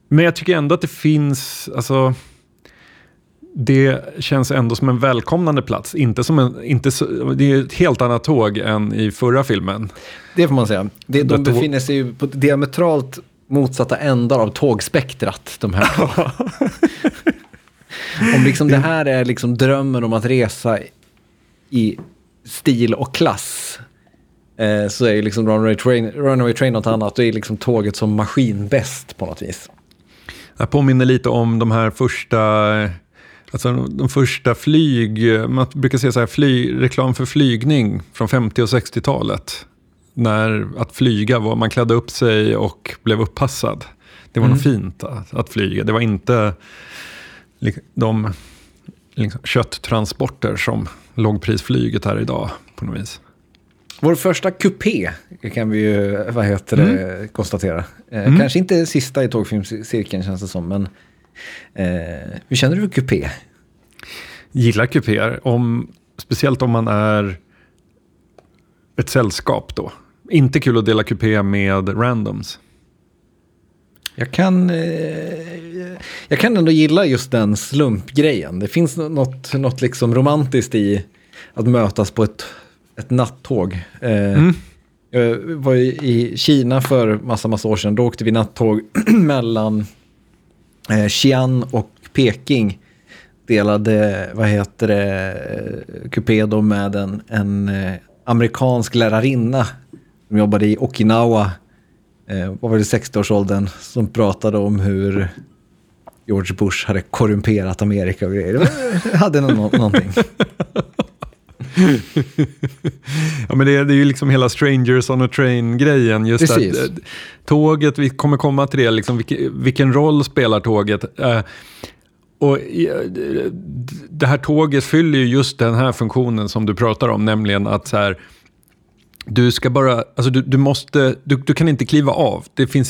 Men jag tycker ändå att det finns, alltså, det känns ändå som en välkomnande plats, det är ett helt annat tåg än i förra filmen. Det får man säga. De befinner sig ju på diametralt motsatta ändar av tågspektrat, de här. Om liksom det här är liksom drömmen om att resa i stil och klass, så är ju liksom Runaway Train något annat. Det är liksom tåget som maskin bäst på något vis. Jag påminner lite om de här första flyg, man brukar säga så här, reklam för flygning från 50- och 60-talet. När att flyga var, man klädde upp sig och blev upppassad. Det var något fint att flyga. Det var inte de liksom kötttransporter som lågprisflyget här idag på något vis. Vår första kupé kan vi ju konstatera. Kanske inte sista i tågfilmscirkeln, känns det som, men hur känner du kupé? Gillar kupéer, speciellt om man är ett sällskap då. Inte kul att dela kupé med randoms. Jag kan ändå gilla just den slumpgrejen. Det finns något liksom romantiskt i att mötas på ett nattåg. Jag var i Kina för massa år sedan. Då åkte vi nattåg mellan Xi'an och Peking. Delade, kupé då med en amerikansk lärarinna som jobbade i Okinawa, var väl i 60-årsåldern, som pratade om hur George Bush hade korrumperat Amerika och grejer. Hade någonting. Ja, men det är ju liksom hela Strangers on a Train-grejen. Just att tåget, vi kommer komma till det, liksom, vilken roll spelar tåget? Och det här tåget fyller ju just den här funktionen som du pratar om, nämligen att så här, du ska bara, alltså du kan inte kliva av.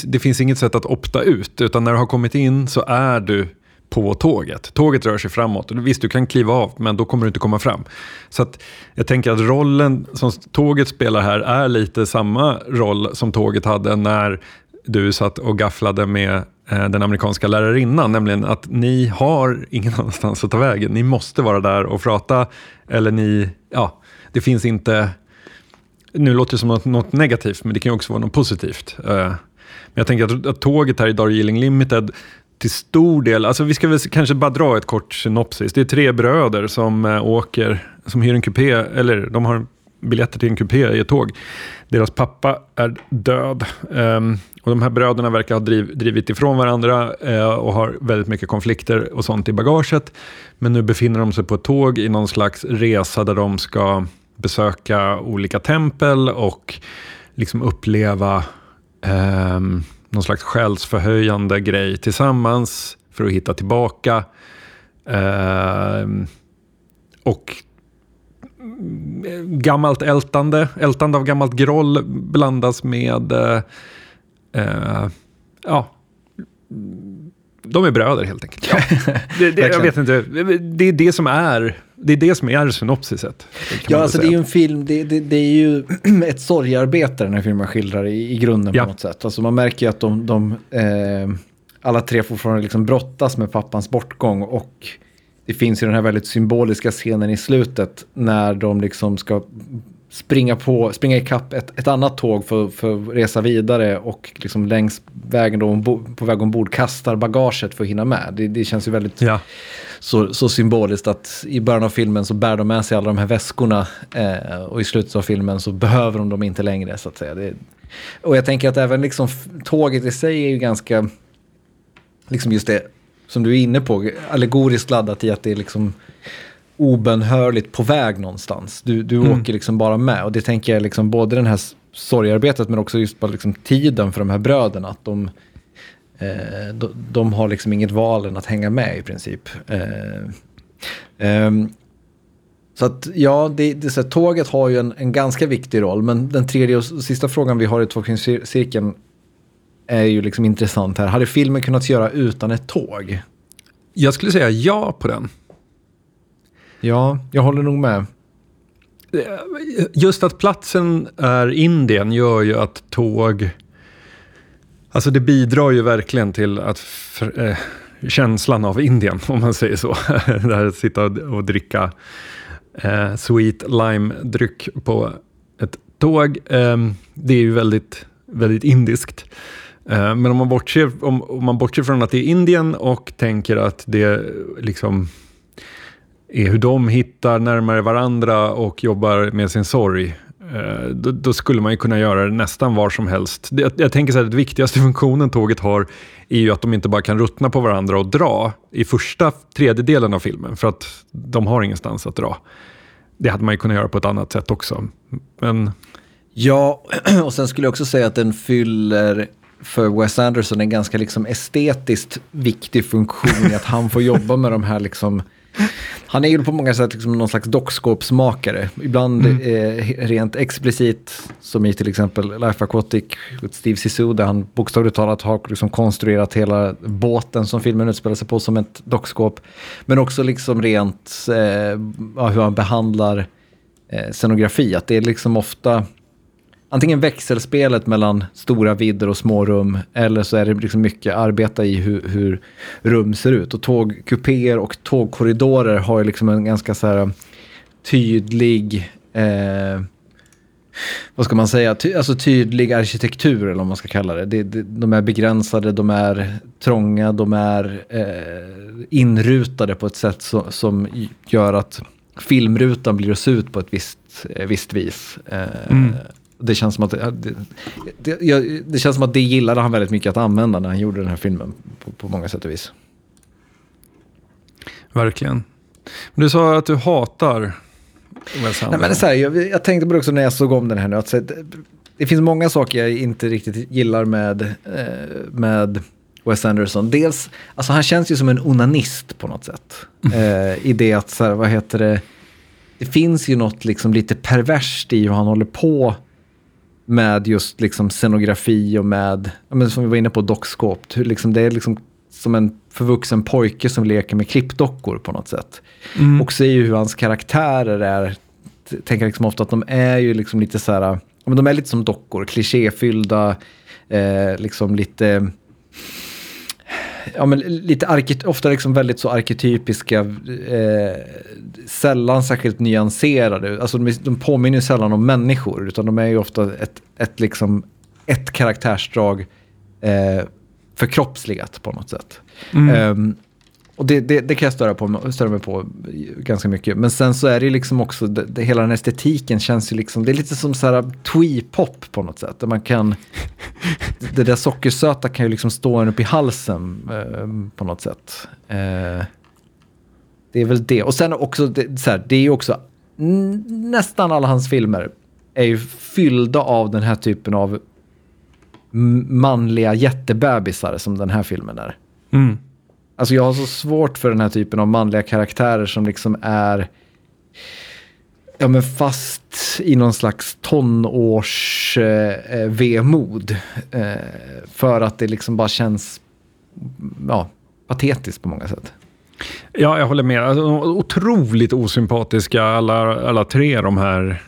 Det finns inget sätt att opta ut, utan när du har kommit in så är du på tåget. Tåget rör sig framåt. Visst, du kan kliva av, men då kommer du inte komma fram. Så att jag tänker att rollen som tåget spelar här är lite samma roll som tåget hade när du satt och gafflade med den amerikanska lärarinnan, nämligen att ni har ingen annanstans att ta vägen. Ni måste vara där och prata, eller det finns inte... Nu låter det som något negativt, men det kan ju också vara något positivt. Men jag tänker att tåget här i Darjeeling Limited till stor del... Alltså vi ska väl kanske bara dra ett kort synopsis. Det är 3 bröder som hyr en kupé, eller de har biljetter till en kupé i ett tåg. Deras pappa är död. Och de här bröderna verkar ha drivit ifrån varandra och har väldigt mycket konflikter och sånt i bagaget. Men nu befinner de sig på ett tåg i någon slags resa där de ska besöka olika tempel och liksom uppleva någon slags själsförhöjande grej tillsammans för att hitta tillbaka. Och gammalt ältande av gammalt groll blandas med De är bröder helt enkelt. Ja. Jag vet inte. Det är det som är synopsiset. Ja, alltså det är ju en film, det är ju ett sorgearbete den här filmen skildrar i grunden på något sätt. Alltså man märker ju att de alla tre fortfarande liksom brottas med pappans bortgång, och det finns ju den här väldigt symboliska scenen i slutet när de liksom ska springa ikapp ett annat tåg för att resa vidare, och liksom längs vägen då, på väg ombord, kastar bagaget för att hinna med. Det känns ju väldigt så symboliskt att i början av filmen så bär de med sig alla de här väskorna, och i slutet av filmen så behöver de dem inte längre, så att säga. Och jag tänker att även liksom tåget i sig är ju ganska liksom just det som du är inne på, allegoriskt laddat i att det är liksom obönhörligt på väg någonstans. Du åker liksom bara med. Och det tänker jag liksom både den här sorgarbetet, men också just bara liksom tiden för de här bröderna. Att de har liksom inget val än att hänga med i princip. Så att så här, tåget har ju en ganska viktig roll. Men den tredje och sista frågan vi har i tvåkringscirkeln är ju liksom intressant här. Hade filmen kunnat göra utan ett tåg? Jag skulle säga ja på den. Ja, jag håller nog med. Just att platsen är Indien gör ju att tåg... Alltså det bidrar ju verkligen till att känslan av Indien, om man säger så. Det här att sitta och dricka sweet lime-dryck på ett tåg. Det är ju väldigt, väldigt indiskt. Men om man bortser från att det är Indien och tänker att det liksom... är hur de hittar närmare varandra och jobbar med sin sorg, då skulle man ju kunna göra det nästan var som helst. Jag tänker så här, det viktigaste funktionen tåget har är ju att de inte bara kan ruttna på varandra och dra i första tredjedelen av filmen, för att de har ingenstans att dra. Det hade man ju kunnat göra på ett annat sätt också. Men... Ja, och sen skulle jag också säga att den fyller... för Wes Anderson en ganska liksom estetiskt viktig funktion i att han får jobba med de här liksom... Han är ju på många sätt liksom någon slags dockskåpsmakare. Ibland rent explicit, som i till exempel Life Aquatic med Steve Zissou, där han bokstavligt talat har liksom konstruerat hela båten som filmen utspelar sig på som ett dockskåp. Men också liksom rent hur han behandlar scenografi. Att det är liksom ofta... antingen växelspelet mellan stora vidder och små rum, eller så är det liksom mycket arbeta i hur rum ser ut. Och tågkupéer och tågkorridorer har ju liksom en ganska så här tydlig tydlig arkitektur, eller om man ska kalla det. De är begränsade, de är trånga, de är inrutade på ett sätt som gör att filmrutan blir att se ut på ett visst vis. Det känns som att det gillade han väldigt mycket att använda när han gjorde den här filmen på många sätt och vis. Verkligen. Men du sa att du hatar Wes Anderson. Nej, men det är så här, jag tänkte på det också när jag såg om den här nu. Att så, det finns många saker jag inte riktigt gillar med Wes Anderson. Dels, alltså han känns ju som en onanist på något sätt. I det att så här, vad heter det? Det finns ju något liksom lite perverst i hur han håller på med just liksom scenografi och med, som vi var inne på, dockskåp. Liksom, det är liksom som en förvuxen pojke som leker med klippdockor på något sätt. Och så är ju hur hans karaktärer är, tänker liksom ofta att de är ju liksom lite så här, men de är lite som dockor, klichéfyllda, liksom lite... ofta liksom väldigt så arketypiska, sällan särskilt nyanserade. Alltså de påminner ju sällan om människor, utan de är ju ofta ett karaktärsdrag förkroppsligat på något sätt. Och det kan jag störa mig på ganska mycket. Men sen så är det liksom också hela den estetiken känns ju liksom, det är lite som så här twee-pop på något sätt. Där man kan, det där sockersöta kan ju liksom stå en upp i halsen på något sätt. Det är väl det. Och sen också, det är ju också nästan alla hans filmer är ju fyllda av den här typen av manliga jättebebisar som den här filmen är. Mm. Alltså jag har så svårt för den här typen av manliga karaktärer som liksom är fast i någon slags tonårs vemod, för att det liksom bara känns patetiskt på många sätt. Ja, jag håller med. Alltså, otroligt osympatiska alla tre de här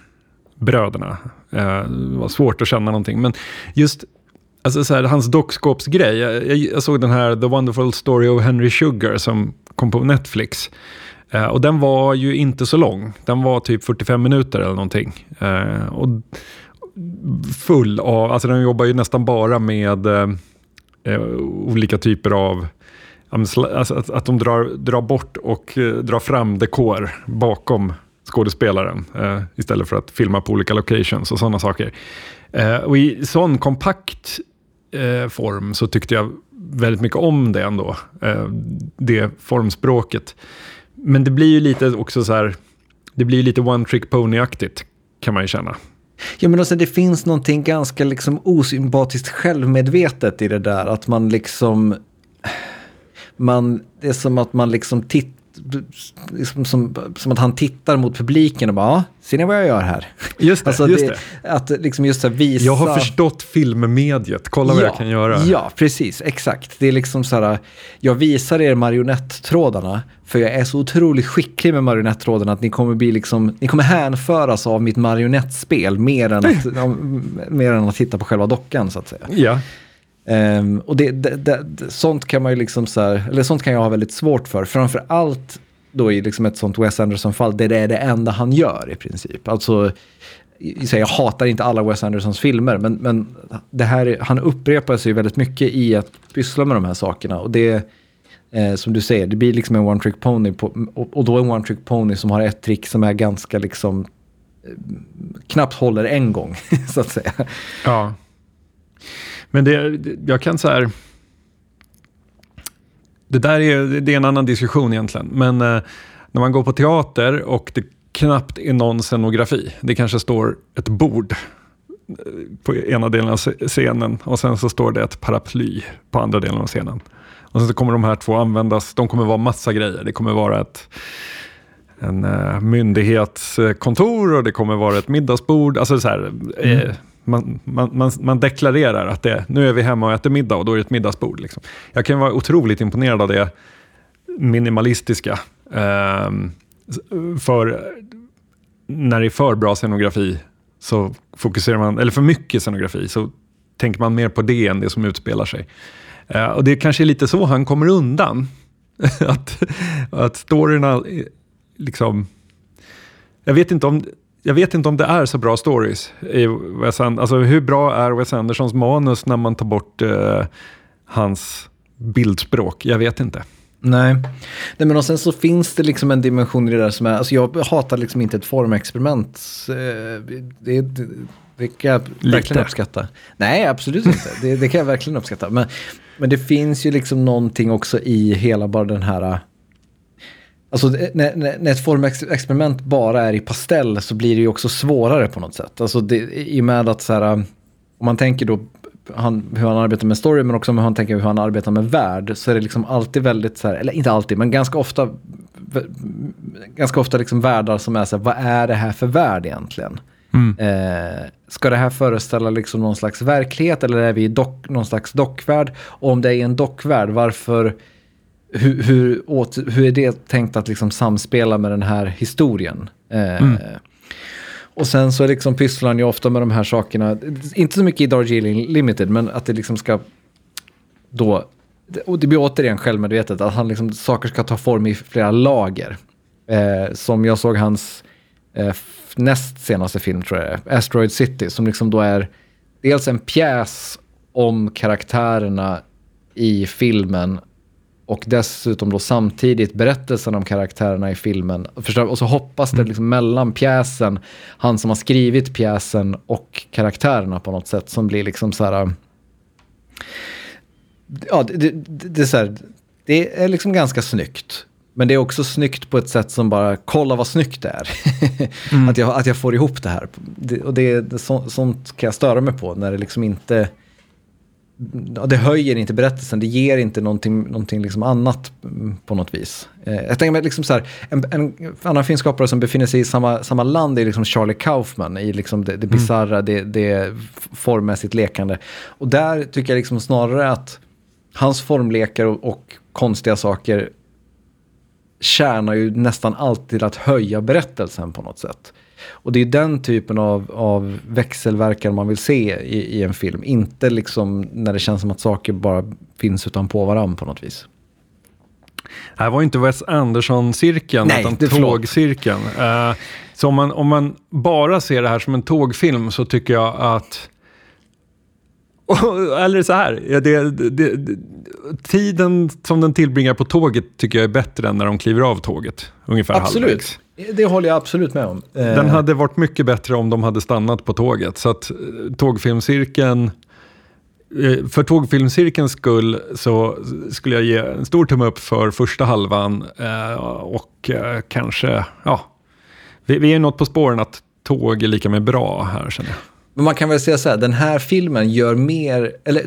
bröderna. Det var svårt att känna någonting. Men just alltså, så här, hans dockskåpsgrej. Jag såg den här The Wonderful Story of Henry Sugar som kom på Netflix. Och den var ju inte så lång. Den var typ 45 minuter eller någonting. Och full av... Alltså den jobbar ju nästan bara med olika typer av... Alltså att de drar bort och drar fram dekor bakom skådespelaren istället för att filma på olika locations och sådana saker. Och i sån kompakt form så tyckte jag väldigt mycket om det ändå. Det formspråket. Men det blir ju lite också så här, det blir lite one trick pony-aktigt kan man ju känna. Ja, men alltså, det finns någonting ganska liksom osympatiskt självmedvetet i det där, att man liksom... det är som att man liksom som att han tittar mot publiken och bara, ser ni vad jag gör här? Just det, alltså det. Att liksom just så här visa... Jag har förstått filmmediet, kolla vad jag kan göra. Ja, precis, exakt. Det är liksom så här, jag visar er marionettrådarna för jag är så otroligt skicklig med marionettrådarna att ni kommer bli liksom, ni kommer hänföras av mitt marionettspel mer än att titta på själva dockan, så att säga. Ja. Och sånt kan man ju liksom så här, eller sånt kan jag ha väldigt svårt för, framförallt då i liksom ett sånt Wes Anderson-fall där det är det enda han gör i princip. Alltså, jag hatar inte alla Wes Andersons filmer, men det här, han upprepar sig ju väldigt mycket i att pyssla med de här sakerna, och det som du säger, det blir liksom en one trick pony och då en one trick pony som har ett trick som är ganska liksom knappt håller en gång så att säga. Ja. Men jag kan så här... Det är en annan diskussion egentligen. Men när man går på teater och det knappt är någon scenografi. Det kanske står ett bord på ena delen av scenen. Och sen så står det ett paraply på andra delen av scenen. Och sen så kommer de här två användas. De kommer vara massa grejer. Det kommer vara en myndighetskontor och det kommer vara ett middagsbord. Alltså så här... Man deklarerar att det, nu är vi hemma och äter middag, och då är det ett middagsbord liksom. Jag kan vara otroligt imponerad av det minimalistiska för när det är för bra scenografi så fokuserar man, eller för mycket scenografi så tänker man mer på det än det som utspelar sig, och det kanske är lite så han kommer undan att storyna liksom, jag vet inte om det är så bra stories. Alltså, hur bra är Wes Andersons manus när man tar bort hans bildspråk? Jag vet inte. Nej, men och sen så finns det liksom en dimension i det där som är... Alltså, jag hatar liksom inte ett formexperiment. Det kan jag verkligen uppskatta. Nej, absolut inte. Det kan jag verkligen uppskatta. Men det finns ju liksom någonting också i hela bara den här... Alltså när ett formexperiment bara är i pastell så blir det ju också svårare på något sätt. Alltså i och med att så här, om man tänker då hur han arbetar med story, men också om han tänker hur han arbetar med värld, så är det liksom alltid väldigt så här, eller inte alltid, men ganska ofta liksom världar som är så här, vad är det här för värld egentligen? Mm. Ska det här föreställa liksom någon slags verklighet, eller är vi i någon slags dockvärld? Och om det är en dockvärld, varför... Hur är det tänkt att liksom samspela med den här historien? Och sen så är liksom pysslan ju ofta med de här sakerna, inte så mycket i Darjeeling Limited, men att det liksom ska då, och det blir återigen självmedvetet, att han liksom, saker ska ta form i flera lager. Som jag såg hans näst senaste film, tror jag, Asteroid City, som liksom då är dels en pjäs om karaktärerna i filmen, och dessutom då samtidigt berättelsen om karaktärerna i filmen. Och så hoppas det liksom mellan pjäsen, han som har skrivit pjäsen och karaktärerna på något sätt, som blir liksom så här... Ja, det är så här, det är liksom ganska snyggt. Men det är också snyggt på ett sätt som bara, kolla vad snyggt det är. Att jag får ihop det här. Och sånt kan jag störa mig på, när det liksom inte... det höjer inte berättelsen, det ger inte någonting liksom annat på något vis. Jag tänker mig liksom så här, en annan filmskapare som befinner sig i samma land är liksom Charlie Kaufman, i liksom det bizarra, det formmässigt lekande. Och där tycker jag liksom snarare att hans formlekar och konstiga saker tjänar ju nästan alltid att höja berättelsen på något sätt. Och det är den typen av växelverkan man vill se i en film. Inte liksom när det känns som att saker bara finns utanpå varandra på något vis. Det här var ju inte Wes Anderson-cirkeln, utan tågcirkeln. Så om man bara ser det här som en tågfilm så tycker jag att... Eller så här, tiden som den tillbringar på tåget tycker jag är bättre än när de kliver av tåget. Ungefär absolut. Halvvägs. Det håller jag absolut med om. Den hade varit mycket bättre om de hade stannat på tåget. Så att tågfilmscirkeln... För tågfilmscirkelns skull så skulle jag ge en stor tumme upp för första halvan. Och kanske... ja, vi är något på spåren att tåg är lika med bra här, känner jag. Men man kan väl säga så här, den här filmen gör mer... eller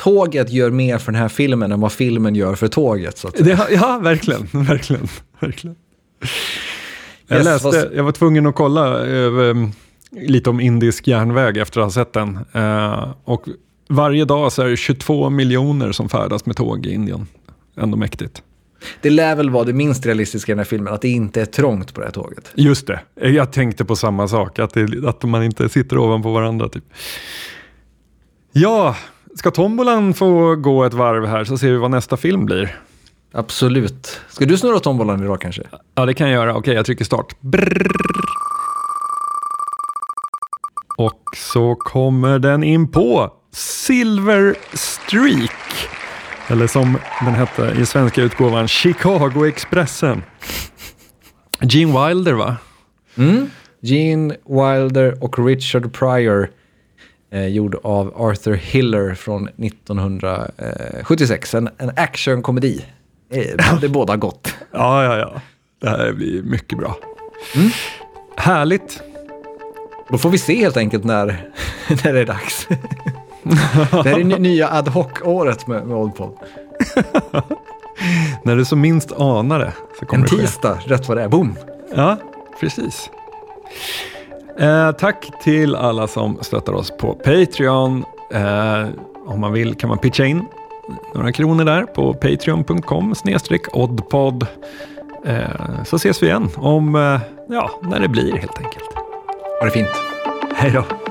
tåget gör mer för den här filmen än vad filmen gör för tåget. Så att... ja, verkligen. Jag var tvungen att kolla lite om indisk järnväg efter att ha sett den. Och varje dag så är det 22 miljoner som färdas med tåg i Indien. Ändå mäktigt. Det lär väl vara det minst realistiska i den här filmen, att det inte är trångt på det här tåget. Just det. Jag tänkte på samma sak. Att man inte sitter ovanpå varandra. Typ. Ja, ska tombolan få gå ett varv här så ser vi vad nästa film blir. Absolut. Ska du snurra tombolan idag kanske? Ja, det kan jag göra. Okej, jag trycker start. Brrr. Och så kommer den in på Silver Streak. Eller som den hette i svenska utgåvan, Chicago Expressen. Gene Wilder, va? Mm. Gene Wilder och Richard Pryor. Gjord av Arthur Hiller från 1976. En actionkomedi. Det är båda gott. Ja. Det här blir mycket bra. Mm. Härligt. Då får vi se helt enkelt när det är dags. Det här är nya ad hoc-året med ODPod. När du så minst anar det. Så kommer en tisdag, rätt vad det är. Boom! Ja, precis. Tack till alla som stöttar oss på Patreon. Om man vill kan man pitcha in några kronor där på patreon.com/oddpod. Så ses vi igen om när det blir helt enkelt. Ha det fint. Hej då.